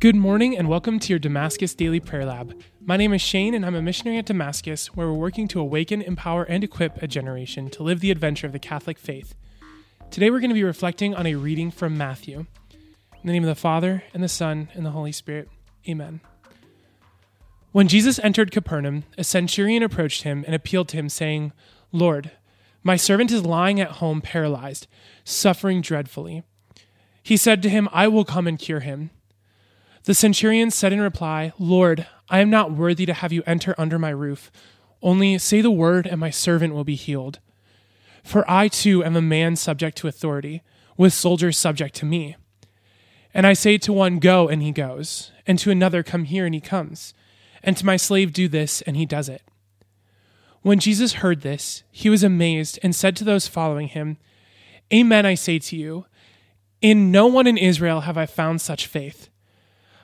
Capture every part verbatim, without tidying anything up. Good morning and welcome to your Damascus Daily Prayer Lab. My name is Shane and I'm a missionary at Damascus, where we're working to awaken, empower, and equip a generation to live the adventure of the Catholic faith. Today we're going to be reflecting on a reading from Matthew. In the name of the Father, and the Son, and the Holy Spirit. Amen. When Jesus entered Capernaum, a centurion approached him and appealed to him, saying, "Lord, my servant is lying at home paralyzed, suffering dreadfully." He said to him, "I will come and cure him." The centurion said in reply, "Lord, I am not worthy to have you enter under my roof. Only say the word and my servant will be healed. For I too am a man subject to authority, with soldiers subject to me. And I say to one, 'Go,' and he goes, and to another, 'Come here,' and he comes, and to my slave, 'Do this,' and he does it." When Jesus heard this, he was amazed and said to those following him, "Amen, I say to you, in no one in Israel have I found such faith.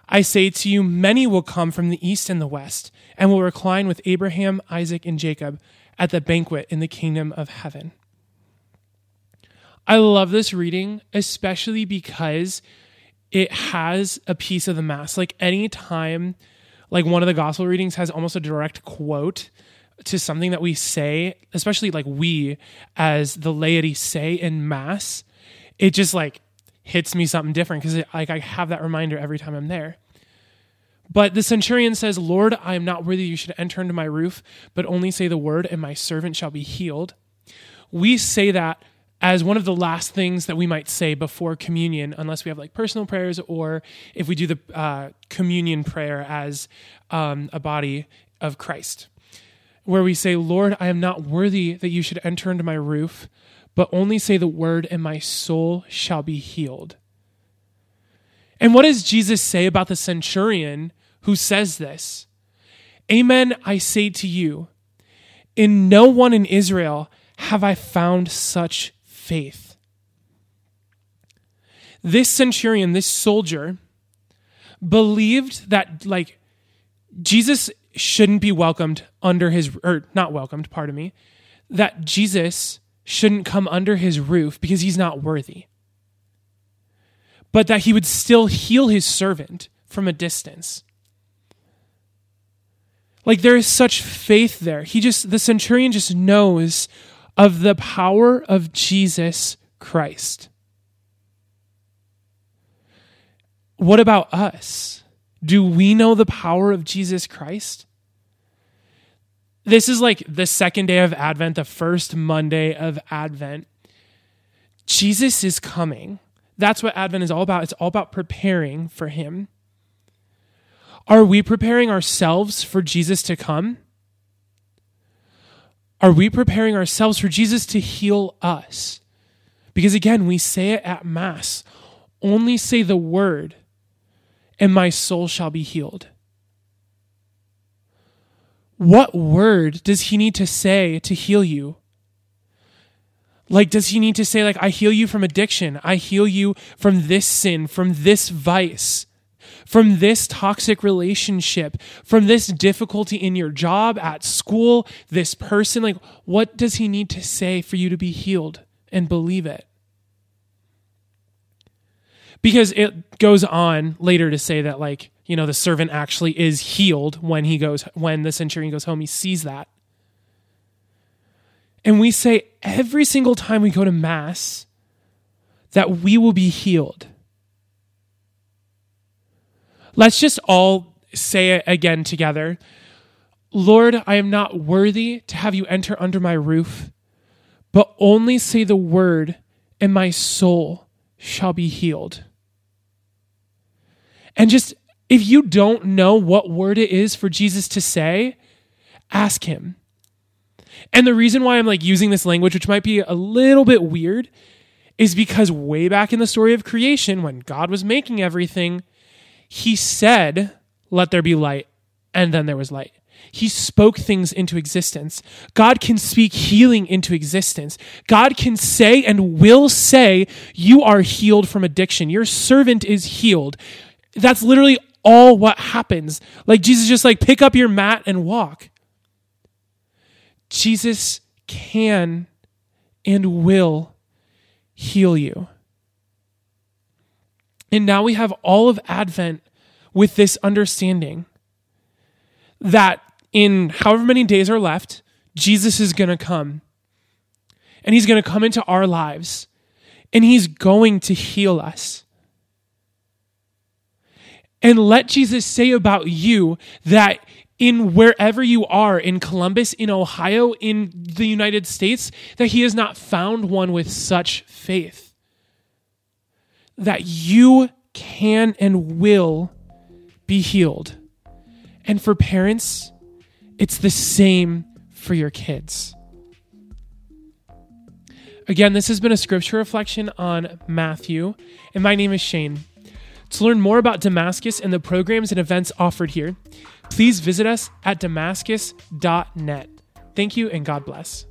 I say to you, many will come from the east and the west, and will recline with Abraham, Isaac, and Jacob at the banquet in the kingdom of heaven." I love this reading, especially because it has a piece of the Mass. Like any time, like one of the gospel readings has almost a direct quote to something that we say, especially like we as the laity say in Mass, it just like hits me something different because like I have that reminder every time I'm there. But the centurion says, "Lord, I am not worthy you should enter into my roof, but only say the word and my servant shall be healed." We say that as one of the last things that we might say before communion, unless we have like personal prayers or if we do the uh, communion prayer as um, a body of Christ, where we say, "Lord, I am not worthy that you should enter into my roof, but only say the word and my soul shall be healed." And what does Jesus say about the centurion who says this? "Amen, I say to you, in no one in Israel have I found such faith." This centurion, this soldier, believed that like Jesus shouldn't be welcomed under his, or not welcomed, pardon me, that Jesus shouldn't come under his roof because he's not worthy, but that he would still heal his servant from a distance. Like there is such faith there. He just, the centurion just knows of the power of Jesus Christ. What about us? Do we know the power of Jesus Christ? This is like the second day of Advent, the first Monday of Advent. Jesus is coming. That's what Advent is all about. It's all about preparing for him. Are we preparing ourselves for Jesus to come? Are we preparing ourselves for Jesus to heal us? Because again, we say it at Mass, "Only say the word and my soul shall be healed." What word does he need to say to heal you? Like, does he need to say, like, "I heal you from addiction. I heal you from this sin, from this vice, from this toxic relationship, from this difficulty in your job, at school, this person"? Like, what does he need to say for you to be healed and believe it? Because it goes on later to say that, like, you know, the servant actually is healed when he goes, when the centurion goes home, he sees that. And we say every single time we go to Mass that we will be healed. Let's just all say it again together. "Lord, I am not worthy to have you enter under my roof, but only say the word and my soul shall be healed." And just, if you don't know what word it is for Jesus to say, ask him. And the reason why I'm like using this language, which might be a little bit weird, is because way back in the story of creation, when God was making everything, he said, "Let there be light," and then there was light. He spoke things into existence. God can speak healing into existence. God can say and will say, "You are healed from addiction. Your servant is healed." That's literally all what happens. Like Jesus just like, "Pick up your mat and walk." Jesus can and will heal you. And now we have all of Advent with this understanding that in however many days are left, Jesus is going to come. And he's going to come into our lives. And he's going to heal us. And let Jesus say about you that in wherever you are, in Columbus, in Ohio, in the United States, that he has not found one with such faith. That you can and will be healed. And for parents, it's the same for your kids. Again, this has been a scripture reflection on Matthew, and my name is Shane. To learn more about Damascus and the programs and events offered here, please visit us at Damascus dot net. Thank you and God bless.